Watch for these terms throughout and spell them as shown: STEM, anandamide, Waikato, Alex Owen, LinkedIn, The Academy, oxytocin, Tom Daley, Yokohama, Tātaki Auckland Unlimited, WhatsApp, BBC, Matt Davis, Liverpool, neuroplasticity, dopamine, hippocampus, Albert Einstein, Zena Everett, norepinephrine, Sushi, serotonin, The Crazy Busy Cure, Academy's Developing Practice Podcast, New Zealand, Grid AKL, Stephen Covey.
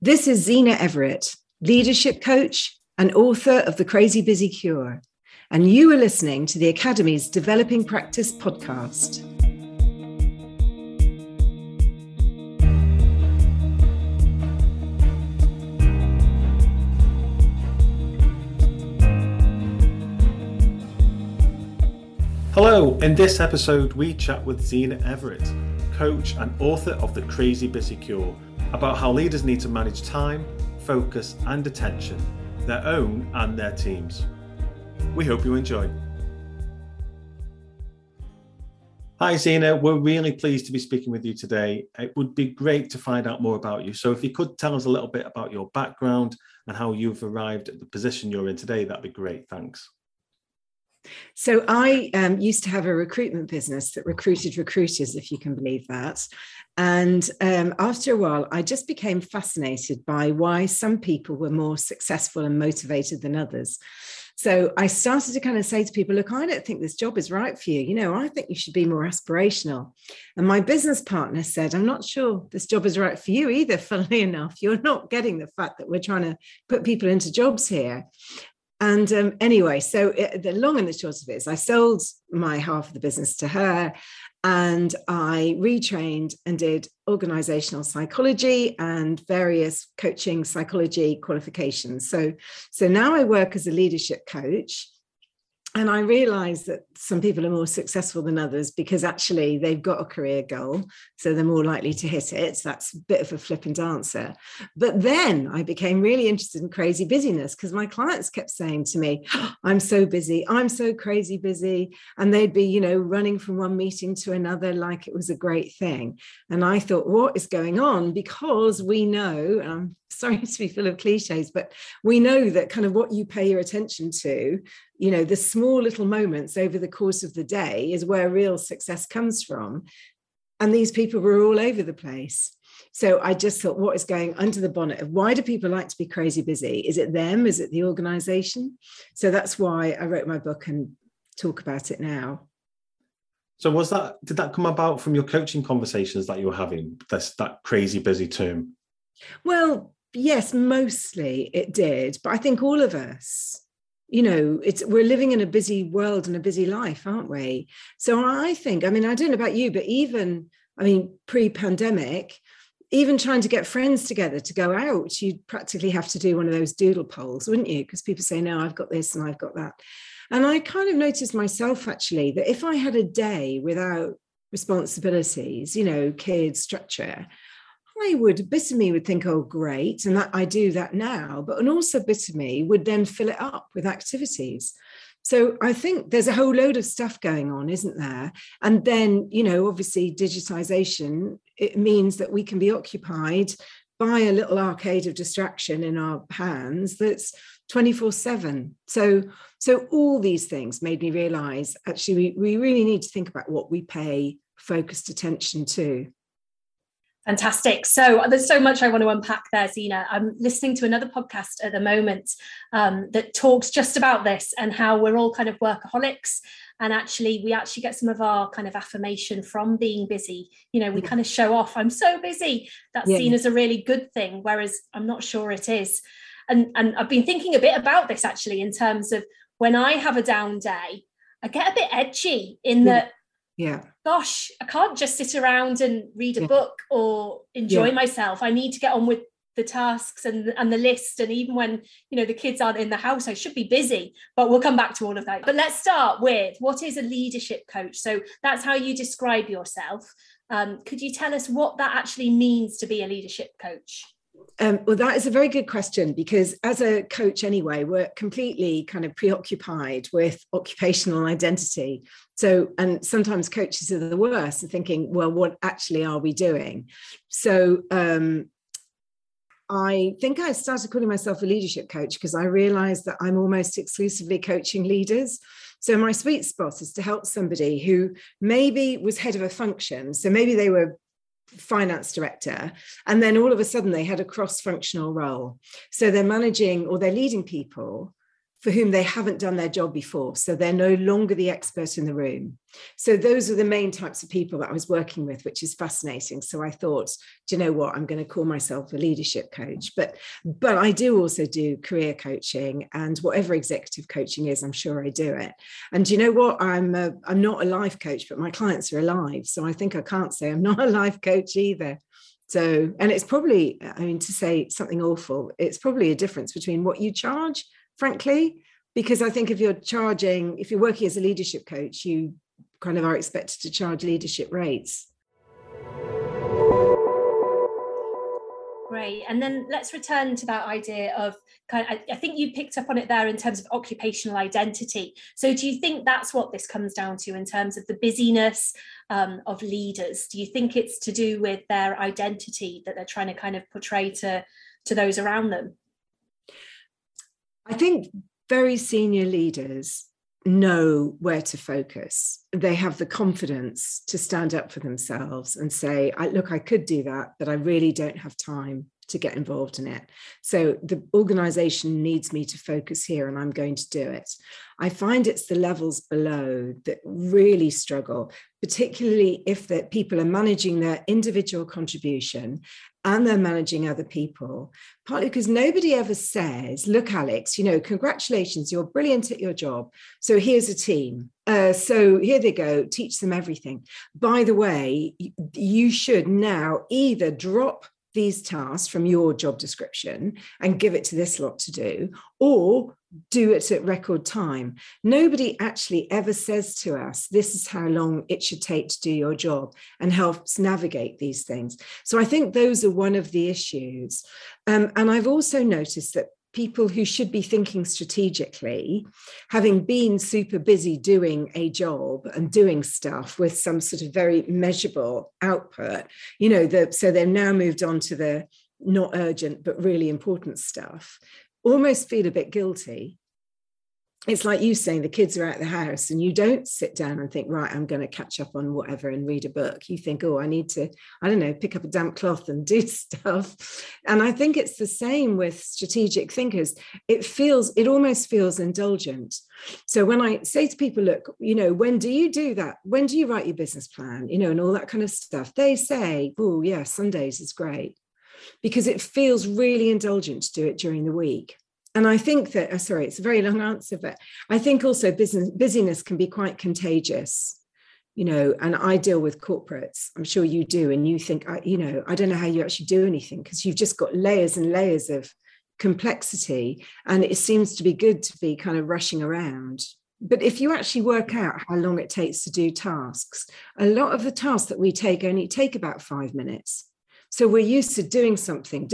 This is Zena Everett, leadership coach and author of The Crazy Busy Cure, and you are listening to the Academy's Developing Practice Podcast. Hello, in this episode we chat with Zena Everett, coach and author of The Crazy Busy Cure, about how leaders need to manage time, focus and attention, their own and their teams. We hope you enjoy. Hi Zena, we're really pleased to be speaking with you today. It would be great to find out more about you. So if you could tell us a little bit about your background and how you've arrived at the position you're in today, that'd be great. Thanks. So I used to have a recruitment business that recruited recruiters, if you can believe that. And after a while, I just became fascinated by why some people were more successful and motivated than others. So I started to kind of say to people, look, I don't think this job is right for you. You know, I think you should be more aspirational. And my business partner said, I'm not sure this job is right for you either, funnily enough. You're not getting the fact that we're trying to put people into jobs here. And anyway, so the long and the short of it is I sold my half of the business to her and I retrained and did organizational psychology and various coaching psychology qualifications. So now I work as a leadership coach. And I realize that some people are more successful than others because actually they've got a career goal, so they're more likely to hit it. That's a bit of a flippant answer. But then I became really interested in crazy busyness because my clients kept saying to me, oh, I'm so busy, I'm so crazy busy. And they'd be, you know, running from one meeting to another like it was a great thing. And I thought, what is going on? Because we know, and I'm sorry to be full of cliches, but we know that kind of what you pay your attention to, you know, the small little moments over the course of the day is where real success comes from. And these people were all over the place. So I just thought, what is going under the bonnet of why do people like to be crazy busy? Is it them? Is it the organization? So that's why I wrote my book and talk about it now. So did that come about from your coaching conversations that you were having? That's that crazy busy term. Well, yes, mostly it did. But I think all of us, you know, we're living in a busy world and a busy life, aren't we? So I think, I mean, I don't know about you, but pre-pandemic, even trying to get friends together to go out, you'd practically have to do one of those doodle polls, wouldn't you? Because people say, no, I've got this and I've got that. And I kind of noticed myself, actually, that if I had a day without responsibilities, you know, kids, structure, a bit of me would think, oh, great, and that I do that now, but and also a bit of me would then fill it up with activities. So I think there's a whole load of stuff going on, isn't there? And then, you know, obviously digitization, it means that we can be occupied by a little arcade of distraction in our hands that's 24/7. So all these things made me realize, actually, we really need to think about what we pay focused attention to. Fantastic. So there's so much I want to unpack there, Zena. I'm listening to another podcast at the moment that talks just about this and how we're all kind of workaholics. And actually, we actually get some of our kind of affirmation from being busy. You know, we kind of show off, I'm so busy. That's seen as a really good thing, whereas I'm not sure it is. And I've been thinking a bit about this, actually, in terms of when I have a down day, I get a bit edgy in that, gosh, I can't just sit around and read a book or enjoy myself. I need to get on with the tasks and the list. And even when, you know, the kids aren't in the house, I should be busy, but we'll come back to all of that. But let's start with, what is a leadership coach? So that's how you describe yourself. Could you tell us what that actually means to be a leadership coach? Well, that is a very good question, because as a coach anyway, we're completely kind of preoccupied with occupational identity. So, and sometimes coaches are the worst and thinking, well, what actually are we doing? So I think I started calling myself a leadership coach because I realized that I'm almost exclusively coaching leaders. So my sweet spot is to help somebody who maybe was head of a function. So maybe they were finance director, and then all of a sudden they had a cross-functional role. So they're managing or they're leading people for whom they haven't done their job before. So they're no longer the expert in the room. So those are the main types of people that I was working with, which is fascinating. So I thought, do you know what? I'm going to call myself a leadership coach. But I do also do career coaching and whatever executive coaching is, I'm sure I do it. And do you know what? I'm not a life coach, but my clients are alive. So I think I can't say I'm not a life coach either. So, and it's probably, I mean, to say something awful, it's probably a difference between what you charge, frankly, because I think if you're working as a leadership coach, you kind of are expected to charge leadership rates. Great. And then let's return to that idea of I think you picked up on it there in terms of occupational identity. So do you think that's what this comes down to in terms of the busyness of leaders? Do you think it's to do with their identity that they're trying to kind of portray to those around them? I think very senior leaders know where to focus. They have the confidence to stand up for themselves and say, look, I could do that, but I really don't have time to get involved in it. So the organization needs me to focus here and I'm going to do it. I find it's the levels below that really struggle, particularly if that people are managing their individual contribution and they're managing other people, partly because nobody ever says, look, Alex, you know, congratulations, you're brilliant at your job. So here's a team. So here they go, teach them everything. By the way, you should now either drop these tasks from your job description and give it to this lot to do, or do it at record time. Nobody actually ever says to us, this is how long it should take to do your job, and helps navigate these things. So I think those are one of the issues. And I've also noticed that people who should be thinking strategically, having been super busy doing a job and doing stuff with some sort of very measurable output, you know, so they've now moved on to the not urgent but really important stuff, almost feel a bit guilty. It's like you saying the kids are out of the house and you don't sit down and think, right, I'm going to catch up on whatever and read a book. You think, oh, I need to, I don't know, pick up a damp cloth and do stuff. And I think it's the same with strategic thinkers. It almost feels indulgent. So when I say to people, look, you know, when do you do that? When do you write your business plan? You know, and all that kind of stuff. They say, oh, yeah, Sundays is great, because it feels really indulgent to do it during the week. And I think that, sorry, it's a very long answer, but I think also busyness can be quite contagious, you know, and I deal with corporates. I'm sure you do. And you think, you know, I don't know how you actually do anything, because you've just got layers and layers of complexity. And it seems to be good to be kind of rushing around. But if you actually work out how long it takes to do tasks, a lot of the tasks that we take only take about 5 minutes. So we're used to doing something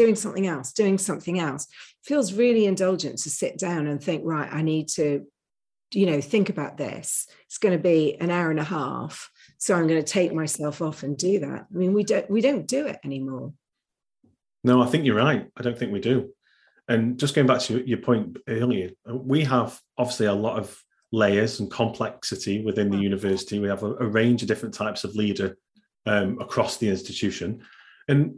else. It feels really indulgent to sit down and think, right, I need to, you know, think about this. It's going to be an hour and a half. So I'm going to take myself off and do that. I mean, we don't do it anymore. No, I think you're right. I don't think we do. And just going back to your point earlier, we have obviously a lot of layers and complexity within the university. We have a range of different types of leader across the institution. And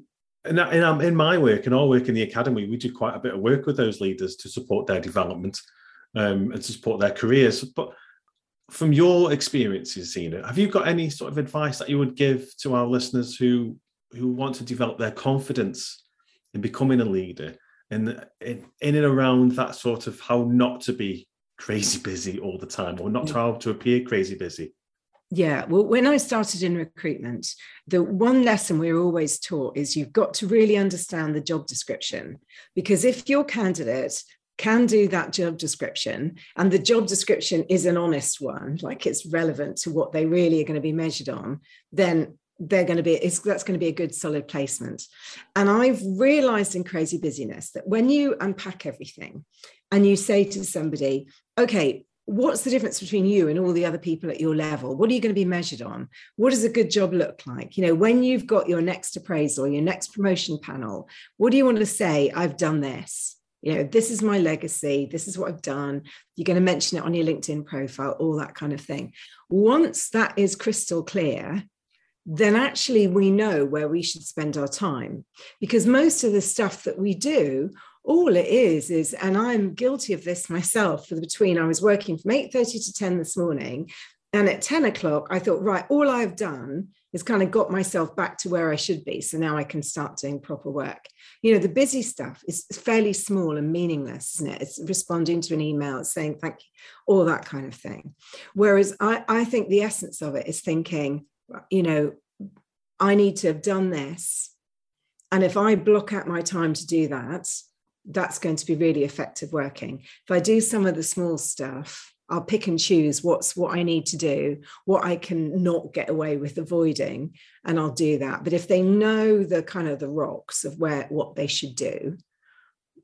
in my work and our work in the academy, we do quite a bit of work with those leaders to support their development and to support their careers. But from your experiences, Zena, have you got any sort of advice that you would give to our listeners who want to develop their confidence in becoming a leader, and in and around that sort of how not to be crazy busy all the time, or not how to appear crazy busy? Yeah, well, when I started in recruitment, the one lesson we were always taught is you've got to really understand the job description, because if your candidate can do that job description, and the job description is an honest one, like it's relevant to what they really are going to be measured on, then that's going to be a good solid placement. And I've realized in crazy busyness that when you unpack everything and you say to somebody, okay, what's the difference between you and all the other people at your level? What are you going to be measured on? What does a good job look like? You know, when you've got your next appraisal, your next promotion panel, what do you want to say? I've done this. You know, this is my legacy. This is what I've done. You're going to mention it on your LinkedIn profile, all that kind of thing. Once that is crystal clear, then actually we know where we should spend our time, because most of the stuff that we do All it is, and I'm guilty of this myself, I was working from 8:30 to 10 this morning, and at 10 o'clock, I thought, right, all I've done is kind of got myself back to where I should be. So now I can start doing proper work. You know, the busy stuff is fairly small and meaningless, isn't it? It's responding to an email, saying thank you, all that kind of thing. Whereas I think the essence of it is thinking, you know, I need to have done this. And if I block out my time to do that, that's going to be really effective working. If I do some of the small stuff, I'll pick and choose what I need to do, what I can not get away with avoiding, and I'll do that. But if they know the kind of the rocks of what they should do,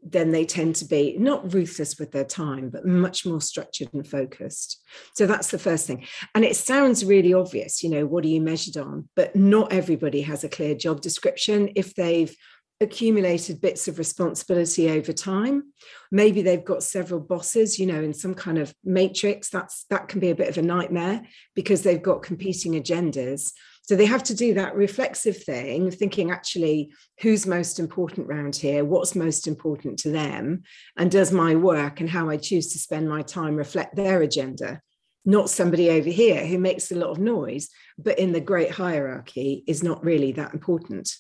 then they tend to be not ruthless with their time, but much more structured and focused. So that's the first thing. And it sounds really obvious, you know, what are you measured on? But not everybody has a clear job description. If they've accumulated bits of responsibility over time, maybe they've got several bosses, you know, in some kind of matrix, that can be a bit of a nightmare because they've got competing agendas. So they have to do that reflexive thing, thinking actually, who's most important round here? What's most important to them? And does my work and how I choose to spend my time reflect their agenda? Not somebody over here who makes a lot of noise, but in the great hierarchy is not really that important.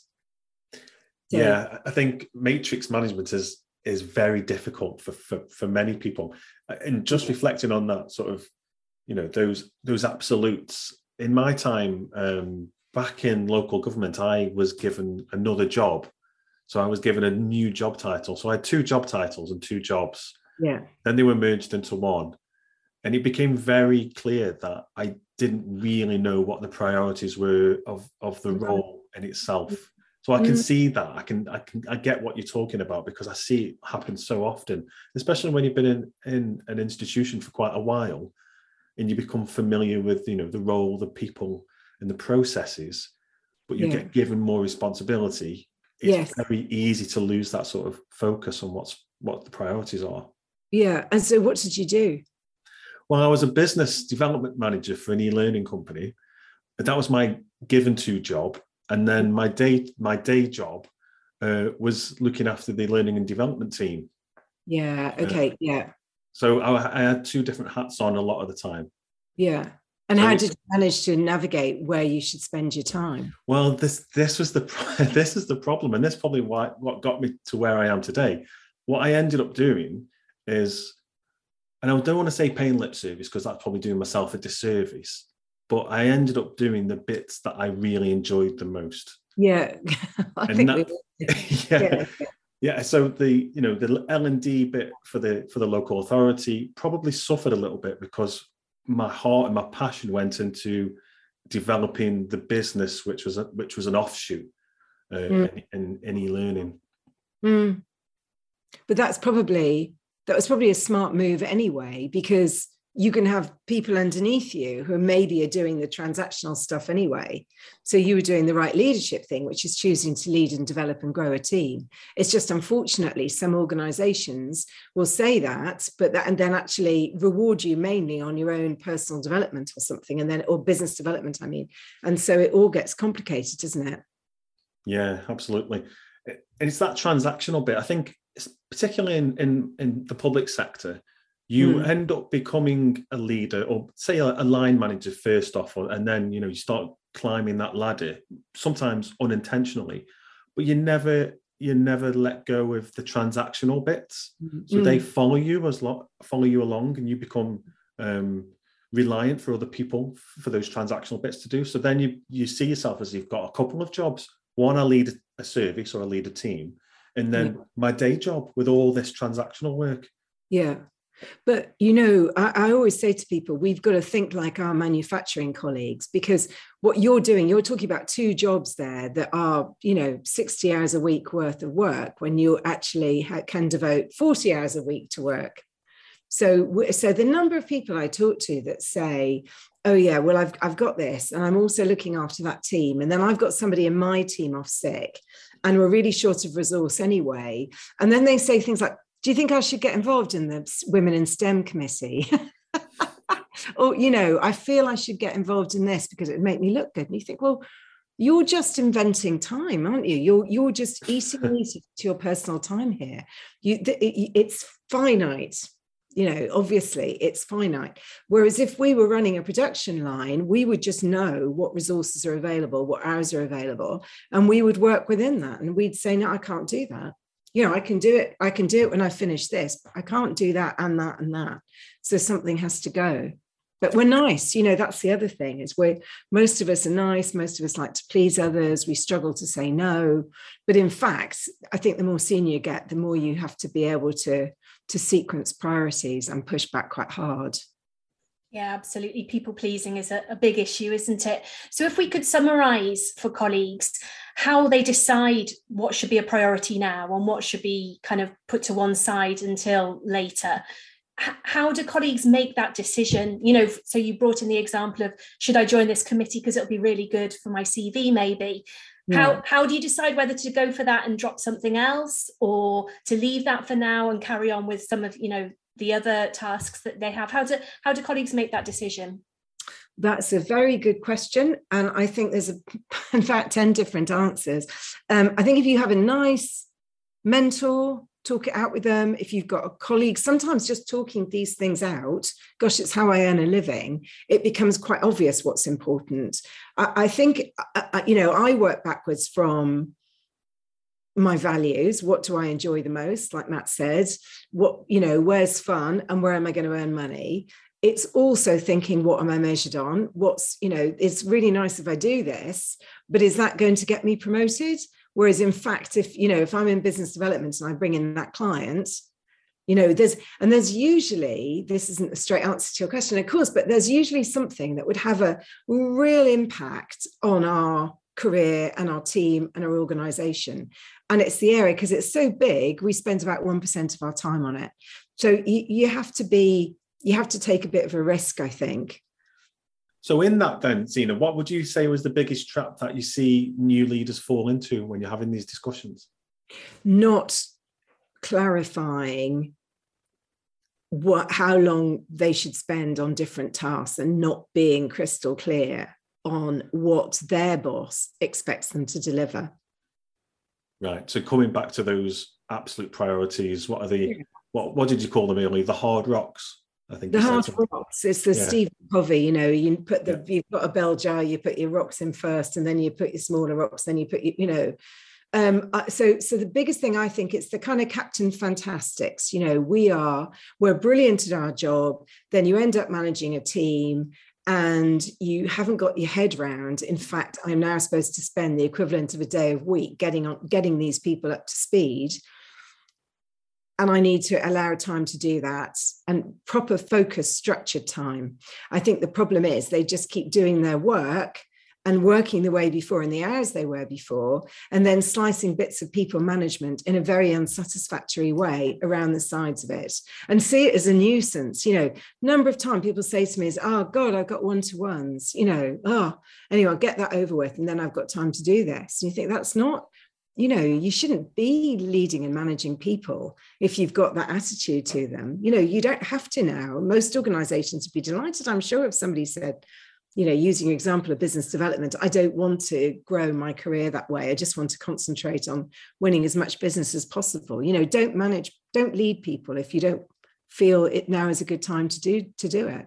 Yeah, I think matrix management is very difficult for many people. And just reflecting on that sort of, you know, those absolutes. In my time back in local government, I was given another job. So I was given a new job title. So I had two job titles and two jobs. Yeah. Then they were merged into one. And it became very clear that I didn't really know what the priorities were of the role in itself. So I can see that. I get what you're talking about because I see it happen so often, especially when you've been in an institution for quite a while and you become familiar with, you know, the role, the people and the processes, but you get given more responsibility. It's very easy to lose that sort of focus on what the priorities are. Yeah. And so what did you do? Well, I was a business development manager for an e-learning company, but that was my given to job. And then my day job was looking after the learning and development team. Yeah. Okay. Yeah. So I had two different hats on a lot of the time. Yeah. And so how did you manage to navigate where you should spend your time? Well, this is the problem, and that's probably what got me to where I am today. What I ended up doing is, and I don't want to say paying lip service because that's probably doing myself a disservice. But I ended up doing the bits that I really enjoyed the most. Yeah. Yeah. So the L&D bit for the local authority probably suffered a little bit because my heart and my passion went into developing the business, which was an offshoot in e-learning. Mm. But that was probably a smart move anyway, because you can have people underneath you who maybe are doing the transactional stuff anyway. So you were doing the right leadership thing, which is choosing to lead and develop and grow a team. It's just, unfortunately, some organizations will say that, and then actually reward you mainly on your own personal development or something, or business development, I mean. And so it all gets complicated, doesn't it? Yeah, absolutely. And it's that transactional bit. I think particularly in the public sector, you end up becoming a leader, or say a line manager first off, and then, you know, you start climbing that ladder, sometimes unintentionally, but you never let go of the transactional bits. So they follow you along, and you become reliant for other people for those transactional bits to do. So then you see yourself as you've got a couple of jobs. One, I lead a service or I lead a team, and then my day job with all this transactional work. Yeah. But, you know, I always say to people, we've got to think like our manufacturing colleagues, because what you're doing, you're talking about two jobs there that are, you know, 60 hours a week worth of work when you actually can devote 40 hours a week to work. So the number of people I talk to that say, oh, yeah, well, I've got this and I'm also looking after that team. And then I've got somebody in my team off sick and we're really short of resource anyway. And then they say things like, do you think I should get involved in the Women in STEM committee? Or, you know, I feel I should get involved in this because it would make me look good. And you think, well, you're just inventing time, aren't you? You're just eating into your personal time here. It's finite. You know, obviously it's finite. Whereas if we were running a production line, we would just know what resources are available, what hours are available, and we would work within that. And we'd say, no, I can't do that. You know, I can do it when I finish this, but I can't do that and that and that. So something has to go. But we're nice. You know, that's the other thing is most of us are nice. Most of us like to please others. We struggle to say no. But in fact, I think the more senior you get, the more you have to be able to sequence priorities and push back quite hard. Yeah, absolutely. People pleasing is a big issue, isn't it? So if we could summarise for colleagues how they decide what should be a priority now and what should be kind of put to one side until later, how do colleagues make that decision? You know, so you brought in the example of, should I join this committee because it'll be really good for my CV maybe? Yeah. How do you decide whether to go for that and drop something else, or to leave that for now and carry on with some of, you know, the other tasks that they have? How do colleagues make that decision? That's a very good question. And I think there's, in fact, 10 different answers. I think if you have a nice mentor, talk it out with them. If you've got a colleague, sometimes just talking these things out, gosh, it's how I earn a living, it becomes quite obvious what's important. I think, you know, I work backwards from my values. What do I enjoy the most? Like Matt said, what, you know, where's fun and where am I going to earn money? It's also thinking, what am I measured on? What's, you know, it's really nice if I do this, but is that going to get me promoted? Whereas in fact, if, you know, if I'm in business development and I bring in that client, you know, there's usually, this isn't a straight answer to your question, of course, but there's usually something that would have a real impact on our career and our team and our organization. And it's the area, because it's so big, we spend about 1% of our time on it. So you have to take a bit of a risk, I think. So in that then, Zena, what would you say was the biggest trap that you see new leaders fall into when you're having these discussions? Not clarifying how long they should spend on different tasks, and not being crystal clear on what their boss expects them to deliver. Right. So coming back to those absolute priorities, what are the, what did you call them earlier? The hard rocks? I think the hard rocks is the Stephen Covey, you know, you put the, you've got a bell jar, you put your rocks in first, and then you put your smaller rocks, then you put, your, you know, so the biggest thing, I think, it's the kind of Captain Fantastics, you know, we're brilliant at our job, then you end up managing a team and you haven't got your head round. In fact, I'm now supposed to spend the equivalent of a day a week getting these people up to speed. And I need to allow time to do that, and proper focused, structured time. I think the problem is they just keep doing their work and working the way before in the hours they were before, and then slicing bits of people management in a very unsatisfactory way around the sides of it, and see it as a nuisance. You know, number of times people say to me is, oh God, I've got one-to-ones, you know, anyway, I'll get that over with and then I've got time to do this. And you think that's not, you know, you shouldn't be leading and managing people if you've got that attitude to them. You know, you don't have to now. Most organizations would be delighted, I'm sure, if somebody said, you know, using your example of business development, I don't want to grow my career that way. I just want to concentrate on winning as much business as possible. You know, don't lead people if you don't feel it now is a good time to do it.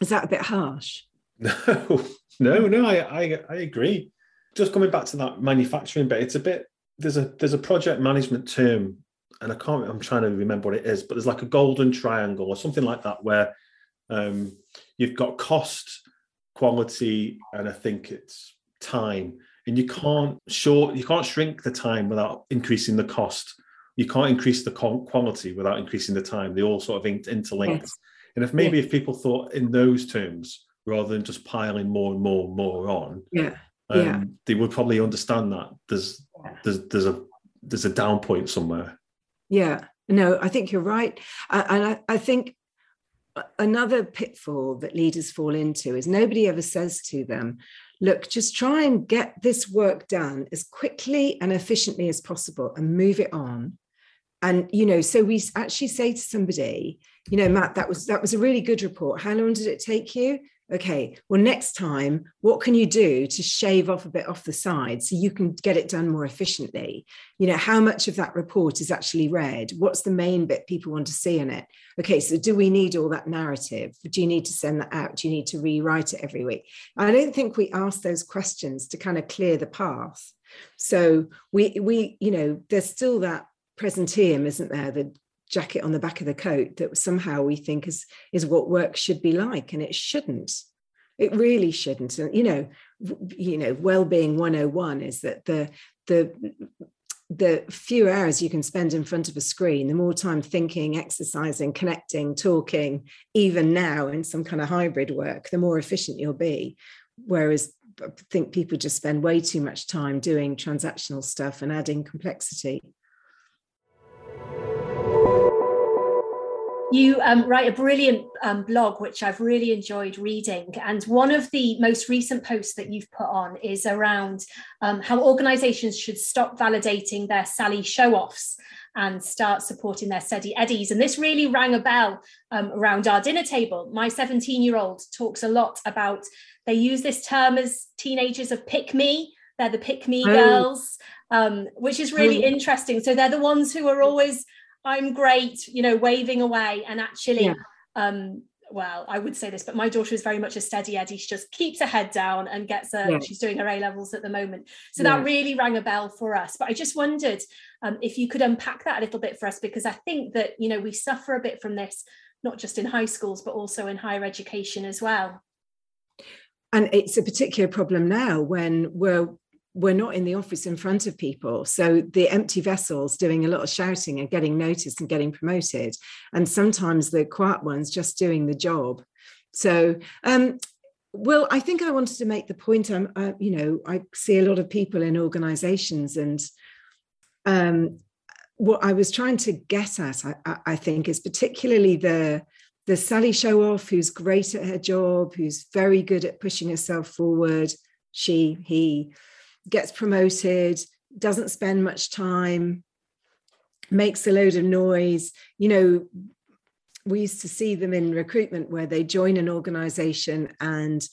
Is that a bit harsh? No, I agree. Just coming back to that manufacturing bit, it's a bit, there's a project management term, and I'm trying to remember what it is, but there's like a golden triangle or something like that, where you've got cost, quality, and I think it's time. And you can't shrink the time without increasing the cost. You can't increase the quality without increasing the time. They all sort of interlinked. Yes. And if people thought in those terms, rather than just piling more and more and more on. Yeah. They would probably understand that there's a down point somewhere. Yeah, no, I think you're right. And I think another pitfall that leaders fall into is nobody ever says to them, look, just try and get this work done as quickly and efficiently as possible and move it on. And, you know, so we actually say to somebody, you know, Matt, that was a really good report. How long did it take you? okay, well, next time, what can you do to shave off a bit off the side so you can get it done more efficiently? You know, how much of that report is actually read? What's the main bit people want to see in it? Okay, so do we need all that narrative? Do you need to send that out? Do you need to rewrite it every week? I don't think we ask those questions to kind of clear the path. So we you know, there's still that presenteeism, isn't there? The jacket on the back of the coat that somehow we think is what work should be like, and it shouldn't. It really shouldn't. And you know, well-being 101 is that the fewer hours you can spend in front of a screen, the more time thinking, exercising, connecting, talking, even now in some kind of hybrid work, the more efficient you'll be. Whereas I think people just spend way too much time doing transactional stuff and adding complexity. You write a brilliant blog, which I've really enjoyed reading. And one of the most recent posts that you've put on is around how organisations should stop validating their Sally show-offs and start supporting their steady eddies. And this really rang a bell around our dinner table. My 17-year-old talks a lot about, they use this term as teenagers of pick me. They're the pick me girls, which is really interesting. So they're the ones who are always, I'm great, you know, waving away. And actually, well, I would say this, but my daughter is very much a steady Eddie. She just keeps her head down and gets her, she's doing her A-levels at the moment. So that really rang a bell for us. But I just wondered if you could unpack that a little bit for us, because I think that, you know, we suffer a bit from this, not just in high schools, but also in higher education as well. And it's a particular problem now when we're not in the office in front of people. So the empty vessels doing a lot of shouting and getting noticed and getting promoted. And sometimes the quiet ones just doing the job. So, well, I think I wanted to make the point, you know, I see a lot of people in organisations, and what I was trying to get at, I think, is particularly the Sally show-off who's great at her job, who's very good at pushing herself forward, she, he, gets promoted, doesn't spend much time, makes a load of noise. You know, we used to see them in recruitment where they join an organization and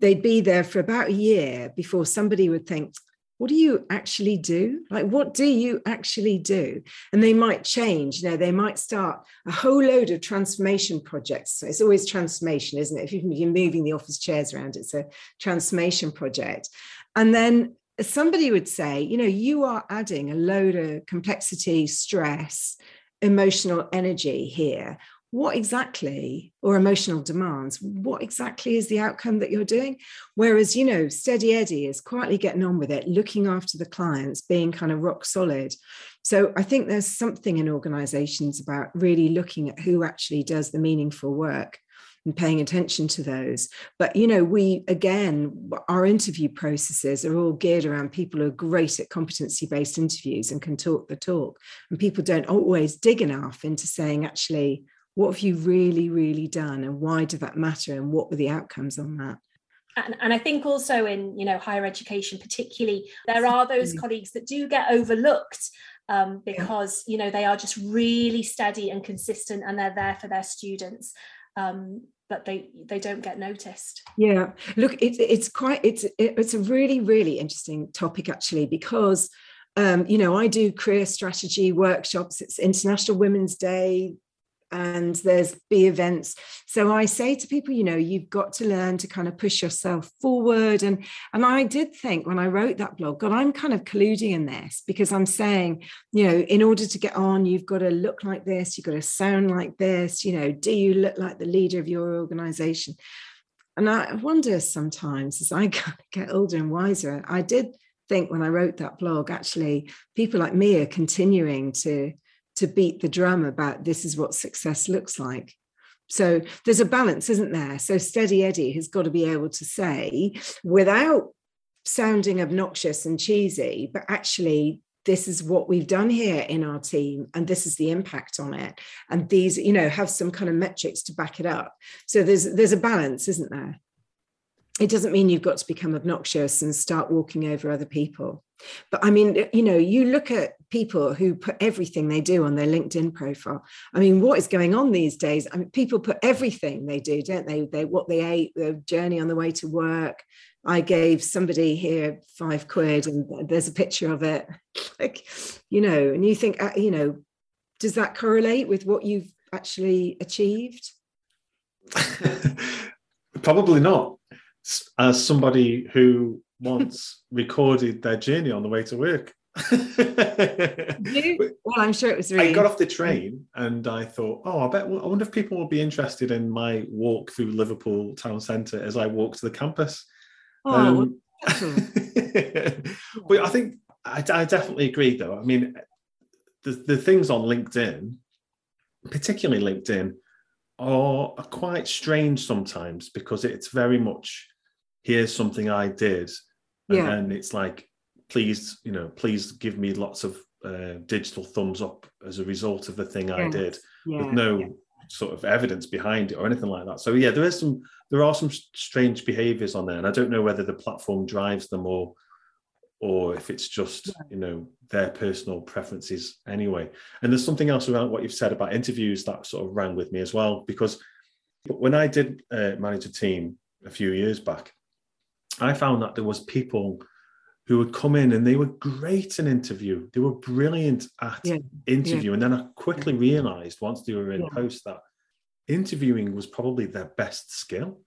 they'd be there for about a year before somebody would think, what do you actually do? Like, what do you actually do? And they might change. You know, they might start a whole load of transformation projects. So it's always transformation, isn't it? If you're moving the office chairs around, it's a transformation project. And then somebody would say, you know, you are adding a load of complexity, stress, emotional energy here. What exactly, or emotional demands, what exactly is the outcome that you're doing? Whereas, you know, Steady Eddie is quietly getting on with it, looking after the clients, being kind of rock solid. So I think there's something in organizations about really looking at who actually does the meaningful work and paying attention to those. But, you know, we, again, our interview processes are all geared around people who are great at competency-based interviews and can talk the talk. And people don't always dig enough into saying, actually, what have you really, really done, and why did that matter, and what were the outcomes on that? And I think also in, you know, higher education particularly, there are those colleagues that do get overlooked because, you know, they are just really steady and consistent and they're there for their students, but they don't get noticed. Yeah, look, it's a really, really interesting topic, actually, because, you know, I do career strategy workshops. It's International Women's Day, and there's B events. So I say to people, you know, you've got to learn to kind of push yourself forward. And I did think when I wrote that blog, God, I'm kind of colluding in this, because I'm saying, you know, in order to get on, you've got to look like this, you've got to sound like this, you know, do you look like the leader of your organization? And I wonder sometimes, as I get older and wiser, I did think when I wrote that blog, actually, people like me are continuing to beat the drum about this is what success looks like. So there's a balance, isn't there? So Steady Eddie has got to be able to say, without sounding obnoxious and cheesy, but actually, this is what we've done here in our team, and this is the impact on it. And these, you know, have some kind of metrics to back it up. So there's a balance, isn't there? It doesn't mean you've got to become obnoxious and start walking over other people. But I mean, you know, you look at people who put everything they do on their LinkedIn profile. I mean, what is going on these days? I mean, people put everything they do, don't they? What they ate, their journey on the way to work. I gave somebody here £5 and there's a picture of it. Like, you know, and you think, you know, does that correlate with what you've actually achieved? Probably not. As somebody who once recorded their journey on the way to work. Well, I'm sure it was really... I got off the train and I thought, I wonder if people will be interested in my walk through Liverpool town centre as I walk to the campus. But I think I definitely agree, though. I mean, the things on LinkedIn, particularly LinkedIn, are quite strange sometimes, because it's very much, here's something I did, and then it's like, please give me lots of digital thumbs up as a result of the thing I did, with no sort of evidence behind it or anything like that. So there are some strange behaviors on there, and I don't know whether the platform drives them or if it's just their personal preferences anyway. And there's something else around what you've said about interviews that sort of rang with me as well, because when I did manage a team a few years back, I found that there was people who would come in and they were great in interview. They were brilliant at interview. And then I quickly realized once they were in post that interviewing was probably their best skill.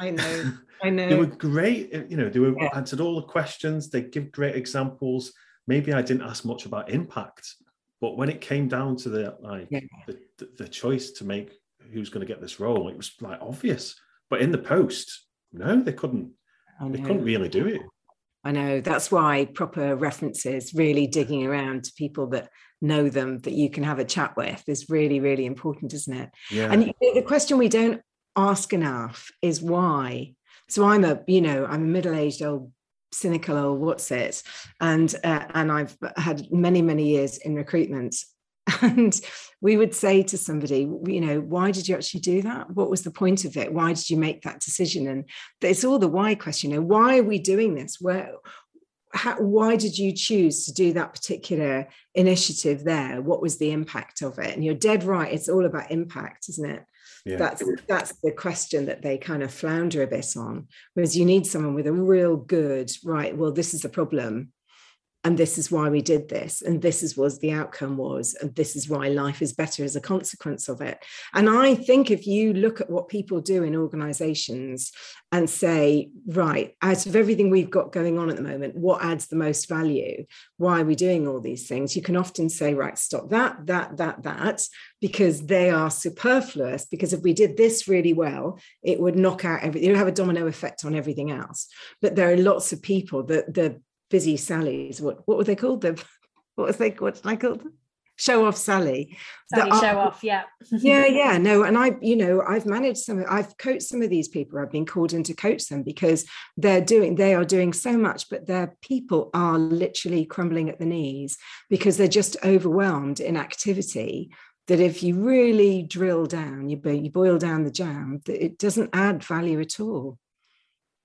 I know. They were great. They were answered all the questions. They give great examples. Maybe I didn't ask much about impact, but when it came down to the choice to make who's going to get this role, it was like obvious. But in the post, no, they couldn't. They couldn't really do it. I know. That's why proper references, really digging around to people that know them, that you can have a chat with, is really, really important, isn't it? Yeah. And the question we don't ask enough is why. So I'm a middle-aged old cynical old what's-it, and I've had many, many years in recruitment. And we would say to somebody, why did you actually do that? What was the point of it? Why did you make that decision? And it's all the why question. Why are we doing this? Why did you choose to do that particular initiative there? What was the impact of it? And you're dead right. It's all about impact, isn't it? Yeah. That's the question that they kind of flounder a bit on. Whereas you need someone with a real good, right, well, this is the problem, and this is why we did this, and this is what the outcome was, and this is why life is better as a consequence of it. And I think if you look at what people do in organisations and say, right, out of everything we've got going on at the moment, what adds the most value? Why are we doing all these things? You can often say, right, stop that, because they are superfluous, because if we did this really well, it would knock out everything. It would have a domino effect on everything else. But there are lots of people that the busy Sally's, what were they called? What did I call them? Show off Sally. Show off, yeah. yeah. No, and I've managed I've coached some of these people. I've been called in to coach them because they are doing so much, but their people are literally crumbling at the knees because they're just overwhelmed in activity. That if you really drill down, you boil down the jam, that it doesn't add value at all.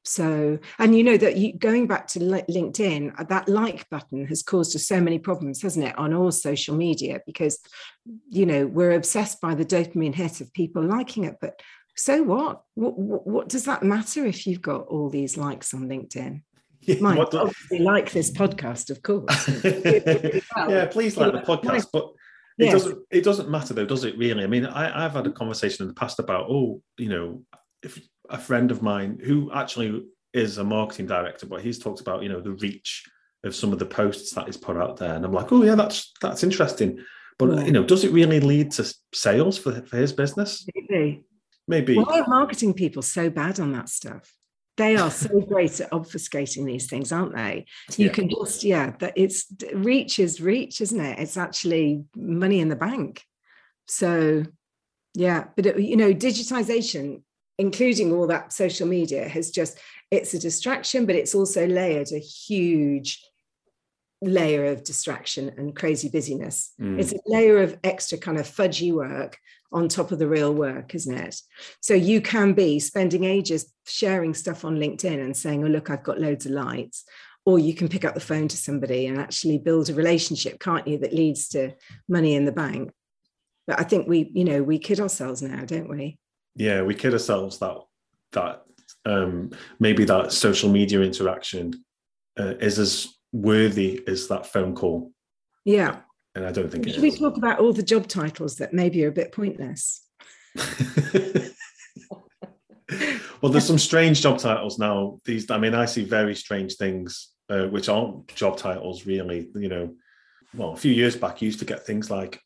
So, and going back to LinkedIn, that like button has caused us so many problems, hasn't it, on all social media, because, we're obsessed by the dopamine hit of people liking it. But so what? What does that matter if you've got all these likes on LinkedIn? Yeah, Mike, obviously like this podcast, of course. Yeah, please like the podcast, but... It doesn't matter, though, does it really? I mean, I've had a conversation in the past about, if a friend of mine who actually is a marketing director, but he's talked about, the reach of some of the posts that is put out there. And I'm like, oh, yeah, that's interesting. But, does it really lead to sales for his business? Maybe. Why are marketing people so bad on that stuff? They are so great at obfuscating these things, aren't they? You can just, it's reach, isn't it? It's actually money in the bank. So, but, digitization, including all that social media, it's a distraction, but it's also layered a huge layer of distraction and crazy busyness. It's a layer of extra kind of fudgy work on top of the real work, isn't it? So you can be spending ages sharing stuff on LinkedIn and saying, oh, look, I've got loads of likes. or you can pick up the phone to somebody and actually build a relationship, can't you, that leads to money in the bank. But I think we kid ourselves now, don't we? Yeah, we kid ourselves that maybe that social media interaction is as worthy as that phone call. Yeah. And I don't think it is. Should we talk about all the job titles that maybe are a bit pointless? Well, there's some strange job titles now. These, I mean, I see very strange things, which aren't job titles really, you know. Well, a few years back, you used to get things like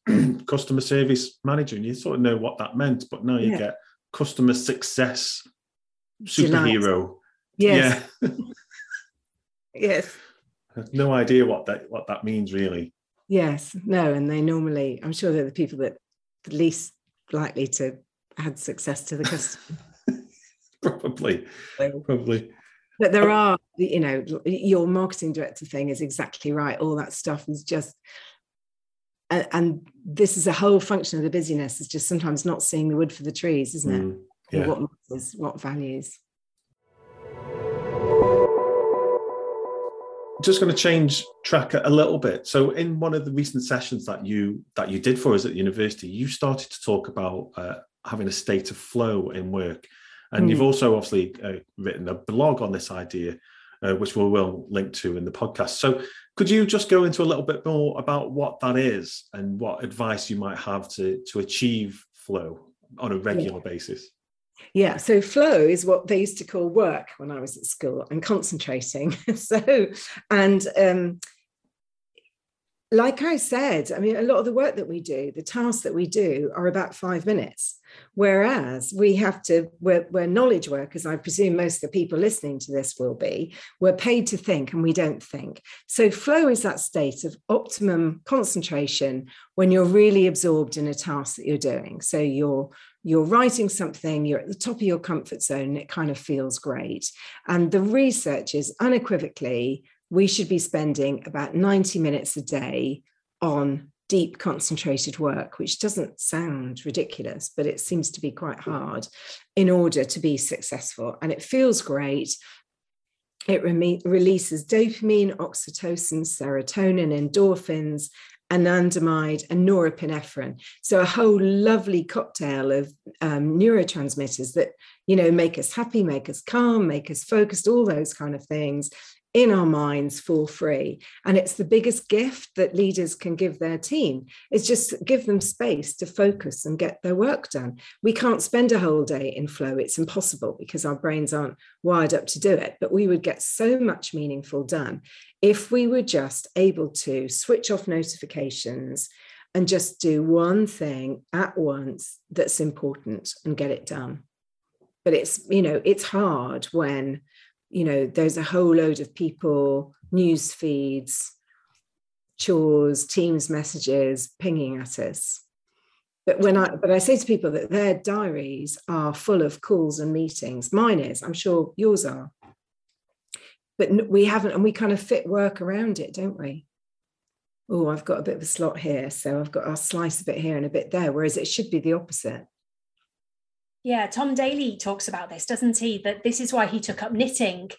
customer service manager, and you sort of know what that meant, but now you get customer success superhero. Yes. Yeah. Yes. I have no idea what that means, really. Yes. No, and they normally, I'm sure they're the people that the least likely to add success to the customer. Probably. But there are, you know, your marketing director thing is exactly right. All that stuff is just, and this is a whole function of the busyness, is just sometimes not seeing the wood for the trees, isn't it? Yeah. What matters, what values. Just going to change track a little bit. So in one of the recent sessions that you did for us at university, you started to talk about having a state of flow in work. And you've also obviously written a blog on this idea, which we will link to in the podcast. So could you just go into a little bit more about what that is and what advice you might have to achieve flow on a regular basis? Yeah, so flow is what they used to call work when I was at school, and concentrating. Like I said, I mean, a lot of the work that we do, the tasks that we do are about 5 minutes, whereas we're knowledge workers, I presume most of the people listening to this will be, we're paid to think and we don't think. So flow is that state of optimum concentration when you're really absorbed in a task that you're doing. So you're writing something, you're at the top of your comfort zone, it kind of feels great. And the research is unequivocally, we should be spending about 90 minutes a day on deep concentrated work, which doesn't sound ridiculous, but it seems to be quite hard in order to be successful. And it feels great. It releases dopamine, oxytocin, serotonin, endorphins, anandamide and norepinephrine. So a whole lovely cocktail of neurotransmitters that, you know, make us happy, make us calm, make us focused, all those kind of things in our minds for free. And it's the biggest gift that leaders can give their team, is just give them space to focus and get their work done. We can't spend a whole day in flow. It's impossible because our brains aren't wired up to do it. But we would get so much meaningful done if we were just able to switch off notifications and just do one thing at once that's important and get it done. But it's, you know, it's hard when, you know, there's a whole load of people, news feeds, chores, Teams messages pinging at us. But I say to people that their diaries are full of calls and meetings. Mine is, I'm sure yours are. But we haven't, and we kind of fit work around it, don't we? Oh, I've got a bit of a slot here, so I'll slice a bit here and a bit there, whereas it should be the opposite. Yeah, Tom Daley talks about this, doesn't he? That this is why he took up knitting,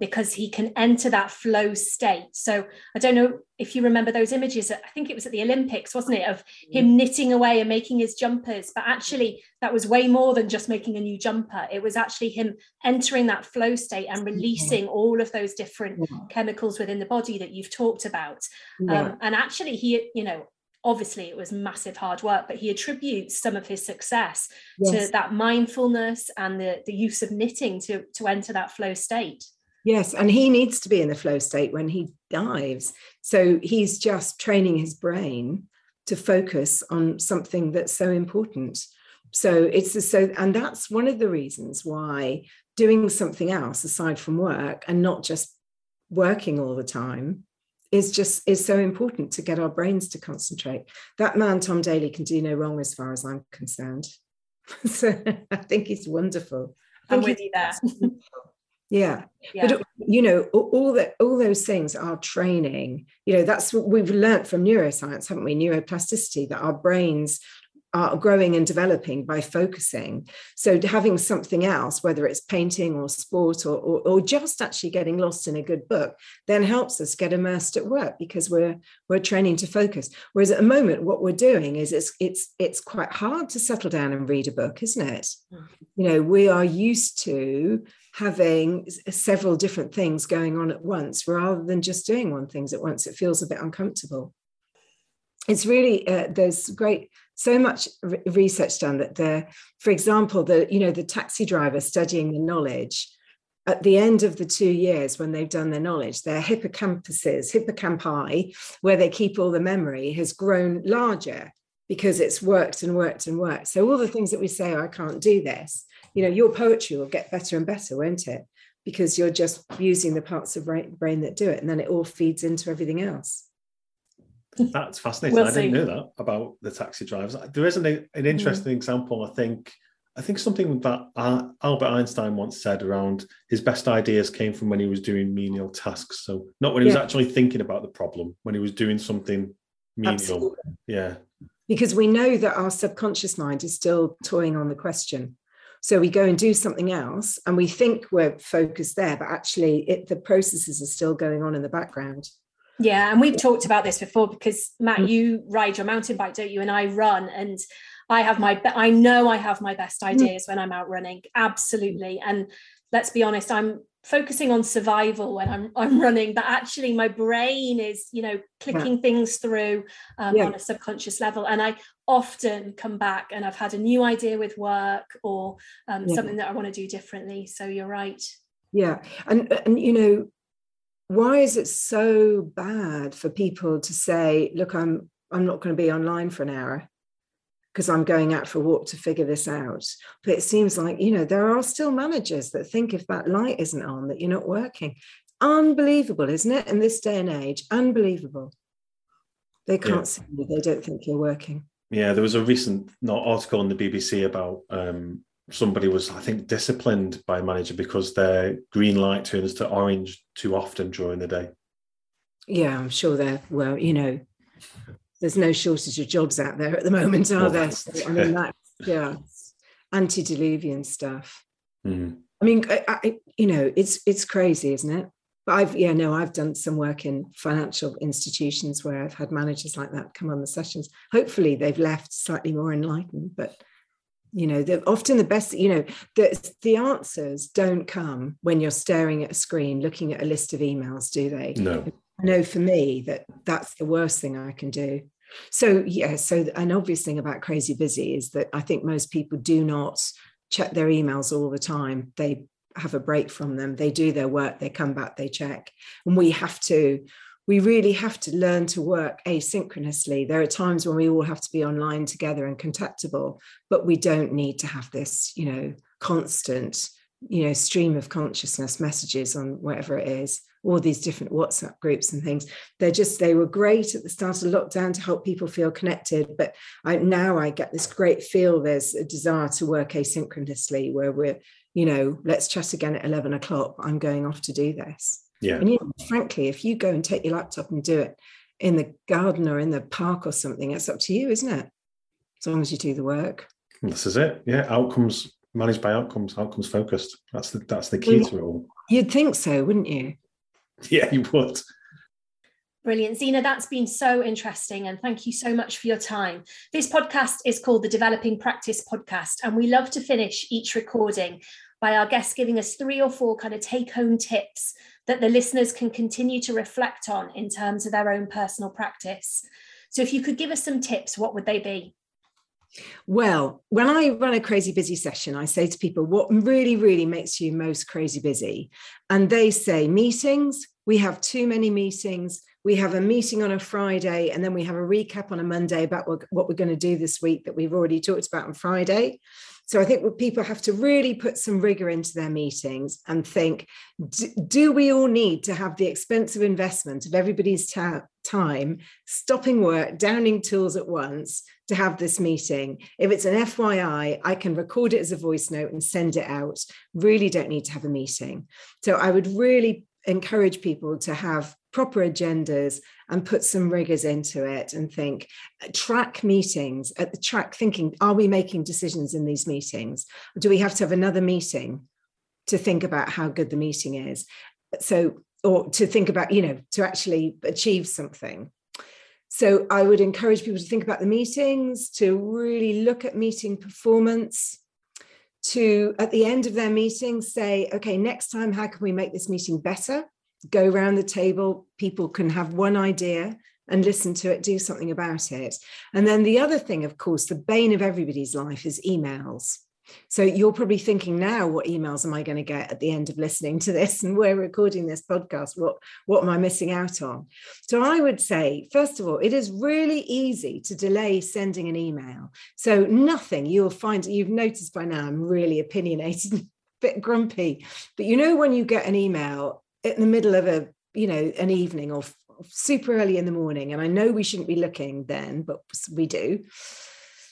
because he can enter that flow state. So I don't know if you remember those images, I think it was at the Olympics, wasn't it, of him knitting away and making his jumpers. But actually, that was way more than just making a new jumper. It was actually him entering that flow state and releasing all of those different chemicals within the body that you've talked about. And actually, he, you know, obviously, it was massive hard work, but he attributes some of his success to that mindfulness and the use of knitting to enter that flow state. Yes, and he needs to be in the flow state when he dives. So he's just training his brain to focus on something that's so important. So and that's one of the reasons why doing something else aside from work and not just working all the time is so important, to get our brains to concentrate. That man, Tom Daley, can do no wrong as far as I'm concerned. So I think he's wonderful. I'm with you there. Yeah. But, you know, all those things are training. You know, that's what we've learned from neuroscience, haven't we? Neuroplasticity, that our brains are growing and developing by focusing. So having something else, whether it's painting or sport or just actually getting lost in a good book, then helps us get immersed at work because we're training to focus. Whereas at the moment, what we're doing is it's quite hard to settle down and read a book, isn't it? You know, we are used to having several different things going on at once rather than just doing one thing at once. It feels a bit uncomfortable. It's really there's so much research done that for example, the taxi driver studying the knowledge at the end of the 2 years when they've done their knowledge, their hippocampi, where they keep all the memory, has grown larger because it's worked and worked and worked. So all the things that we say, oh, I can't do this, you know, your poetry will get better and better, won't it? Because you're just using the parts of brain that do it, and then it all feeds into everything else. That's fascinating. We'll I didn't know that about the taxi drivers. There is an interesting example, I think something that Albert Einstein once said around his best ideas came from when he was doing menial tasks. So not when he was actually thinking about the problem, when he was doing something menial. Absolutely. Yeah. Because we know that our subconscious mind is still toying on the question. So we go and do something else and we think we're focused there, but actually the processes are still going on in the background. Yeah, and we've talked about this before because, Matt, you ride your mountain bike, don't you? And I run, and I know I have my best ideas when I'm out running, absolutely. And let's be honest, I'm focusing on survival when I'm running, but actually my brain is, you know, clicking things through on a subconscious level. And I often come back and I've had a new idea with work or something that I want to do differently. So you're right. Yeah, and you know, why is it so bad for people to say, look, I'm not going to be online for an hour because I'm going out for a walk to figure this out? But it seems like, you know, there are still managers that think if that light isn't on, that you're not working. Unbelievable, isn't it? In this day and age, unbelievable. They can't see you. They don't think you're working. Yeah, there was a recent article on the BBC about somebody was, I think, disciplined by a manager because their green light turns to orange too often during the day. Yeah, I'm sure there's no shortage of jobs out there at the moment, are there? So, I mean, that's just antediluvian stuff. Mm-hmm. I mean, I, you know, it's crazy, isn't it? But I've done some work in financial institutions where I've had managers like that come on the sessions. Hopefully they've left slightly more enlightened, but you know, often the best, you know, the answers don't come when you're staring at a screen, looking at a list of emails, do they? No. I know for me that's the worst thing I can do. So, yeah. So an obvious thing about Crazy Busy is that I think most people do not check their emails all the time. They have a break from them. They do their work. They come back, they check. And we really have to learn to work asynchronously. There are times when we all have to be online together and contactable, but we don't need to have this, you know, constant, you know, stream of consciousness messages on whatever it is, all these different WhatsApp groups and things. They were great at the start of lockdown to help people feel connected. But now I get this great feel there's a desire to work asynchronously where we're, you know, let's chat again at 11 o'clock. I'm going off to do this. Yeah. And you know, frankly, if you go and take your laptop and do it in the garden or in the park or something, it's up to you, isn't it? As long as you do the work. This is it. Yeah. Outcomes, managed by outcomes focused. That's the key to it all. You'd think so, wouldn't you? Yeah, you would. Brilliant. Zena, that's been so interesting, and thank you so much for your time. This podcast is called the Developing Practice Podcast, and we love to finish each recording by our guests giving us 3 or 4 kind of take-home tips that the listeners can continue to reflect on in terms of their own personal practice. So if you could give us some tips, what would they be? Well, when I run a Crazy Busy session, I say to people, what really, really makes you most crazy busy? And they say meetings. We have too many meetings. We have a meeting on a Friday, and then we have a recap on a Monday about what we're going to do this week that we've already talked about on Friday. So I think what people have to really put some rigor into their meetings and think, do we all need to have the expensive investment of everybody's time, stopping work, downing tools at once to have this meeting? If it's an FYI, I can record it as a voice note and send it out. Really don't need to have a meeting. So I would really encourage people to have proper agendas and put some rigors into it and think, track meetings, at the track thinking, are we making decisions in these meetings? Or do we have to have another meeting to think about how good the meeting is? So, or to think about, you know, to actually achieve something. So I would encourage people to think about the meetings, to really look at meeting performance, to, at the end of their meeting, say, okay, next time, how can we make this meeting better? Go around the table, people can have one idea and listen to it, do something about it. And then the other thing, of course, the bane of everybody's life is emails. So you're probably thinking now, what emails am I going to get at the end of listening to this? And we're recording this podcast. What am I missing out on? So I would say, first of all, it is really easy to delay sending an email. So nothing, you'll find, you've noticed by now, I'm really opinionated, a bit grumpy. But you know, when you get an email in the middle of a, you know, an evening or super early in the morning, and I know we shouldn't be looking then, but we do.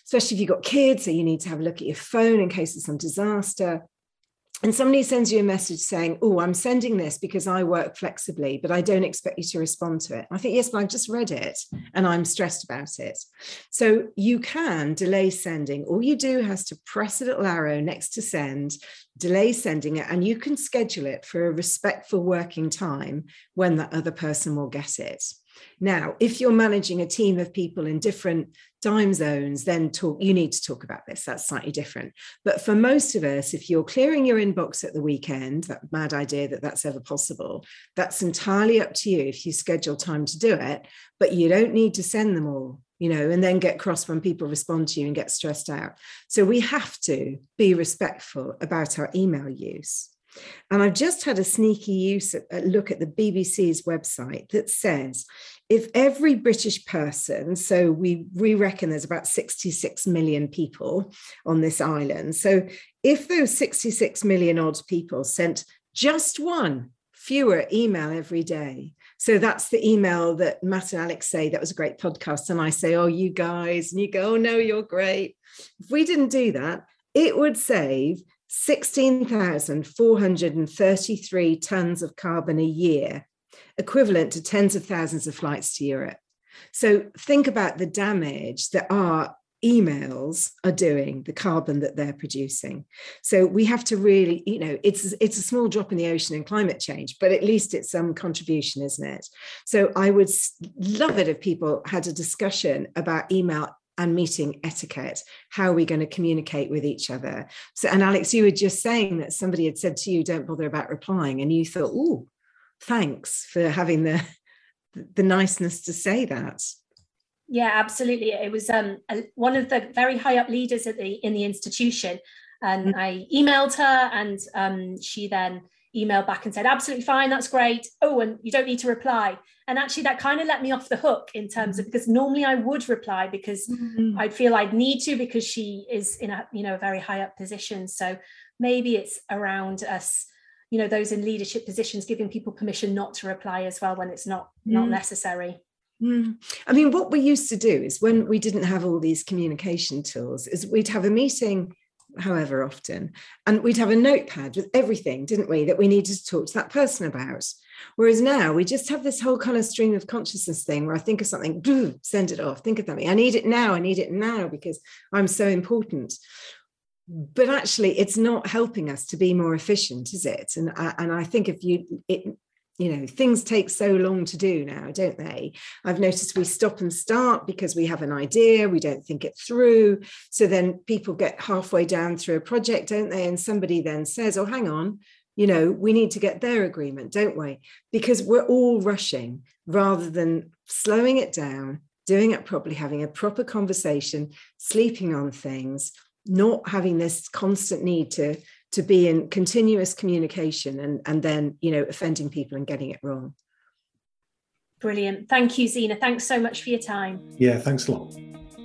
Especially if you've got kids, so you need to have a look at your phone in case of some disaster. And somebody sends you a message saying, oh, I'm sending this because I work flexibly, but I don't expect you to respond to it. I think, yes, but I've just read it and I'm stressed about it. So you can delay sending. All you do has to press a little arrow next to send, delay sending it, and you can schedule it for a respectful working time when that other person will get it. Now, if you're managing a team of people in different time zones, then you need to talk about this. That's slightly different. But for most of us, if you're clearing your inbox at the weekend, that mad idea that that's ever possible, that's entirely up to you if you schedule time to do it, but you don't need to send them all, you know, and then get cross when people respond to you and get stressed out. So we have to be respectful about our email use. And I've just had a sneaky look at the BBC's website that says if every British person, so we reckon there's about 66 million people on this island. So if those 66 million odd people sent just one fewer email every day. So that's the email that Matt and Alex say, that was a great podcast. And I say, oh, you guys, and you go, oh, no, you're great. If we didn't do that, it would save 16,433 tons of carbon a year, equivalent to tens of thousands of flights to Europe. So think about the damage that our emails are doing, the carbon that they're producing. So we have to really, you know, it's a small drop in the ocean in climate change, but at least it's some contribution, isn't it? So I would love it if people had a discussion about email and meeting etiquette. How are we going to communicate with each other? So, and Alex, you were just saying that somebody had said to you, don't bother about replying. And you thought, oh, thanks for having the niceness to say that. Yeah, absolutely. It was one of the very high up leaders at in the institution. And I emailed her and she then emailed back and said, absolutely fine, that's great. Oh, and you don't need to reply. And actually that kind of let me off the hook in terms of, because normally I would reply because I feel I'd need to, because she is in a, you know, a very high up position. So maybe it's around us, you know, those in leadership positions, giving people permission not to reply as well when it's not necessary. I mean, what we used to do is, when we didn't have all these communication tools, is we'd have a meeting however often, and we'd have a notepad with everything, didn't we, that we needed to talk to that person about. Whereas now we just have this whole kind of stream of consciousness thing where I think of something, send it off, think of something, I need it now because I'm so important. But actually it's not helping us to be more efficient, is it? And I think if you know, things take so long to do now, don't they? I've noticed we stop and start because we have an idea, we don't think it through. So then people get halfway down through a project, don't they? And somebody then says, oh, hang on, you know, we need to get their agreement, don't we? Because we're all rushing rather than slowing it down, doing it properly, having a proper conversation, sleeping on things, not having this constant need to be in continuous communication and then, you know, offending people and getting it wrong. Brilliant. Thank you, Zena. Thanks so much for your time. Yeah, thanks a lot.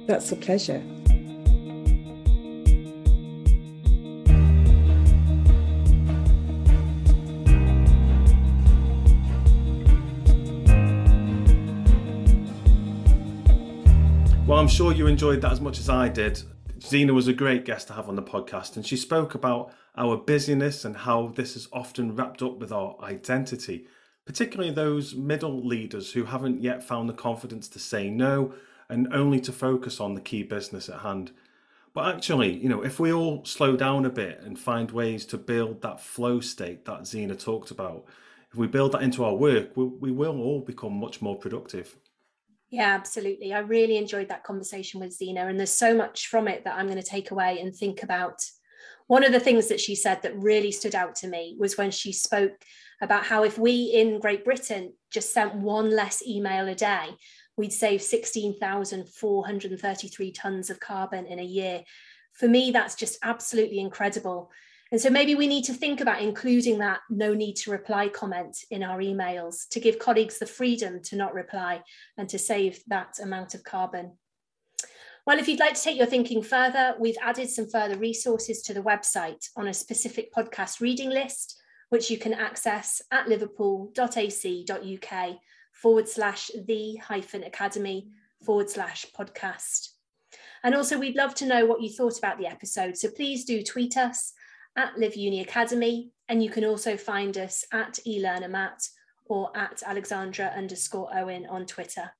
That's a pleasure. Well, I'm sure you enjoyed that as much as I did. Zena was a great guest to have on the podcast, and she spoke about our busyness and how this is often wrapped up with our identity, particularly those middle leaders who haven't yet found the confidence to say no and only to focus on the key business at hand. But actually, you know, if we all slow down a bit and find ways to build that flow state that Zena talked about, if we build that into our work, we will all become much more productive. Yeah, absolutely. I really enjoyed that conversation with Zena, and there's so much from it that I'm going to take away and think about. One of the things that she said that really stood out to me was when she spoke about how if we in Great Britain just sent one less email a day, we'd save 16,433 tonnes of carbon in a year. For me, that's just absolutely incredible. And so maybe we need to think about including that no need to reply comment in our emails to give colleagues the freedom to not reply and to save that amount of carbon. Well, if you'd like to take your thinking further, we've added some further resources to the website on a specific podcast reading list, which you can access at liverpool.ac.uk/the-academy/podcast. And also we'd love to know what you thought about the episode. So please do tweet us at Live Uni Academy. And you can also find us at eLearnerMatt or at Alexandra_Owen on Twitter.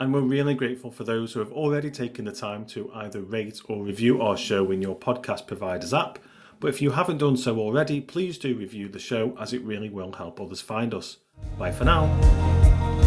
And we're really grateful for those who have already taken the time to either rate or review our show in your podcast provider's app. But if you haven't done so already, please do review the show, as it really will help others find us. Bye for now.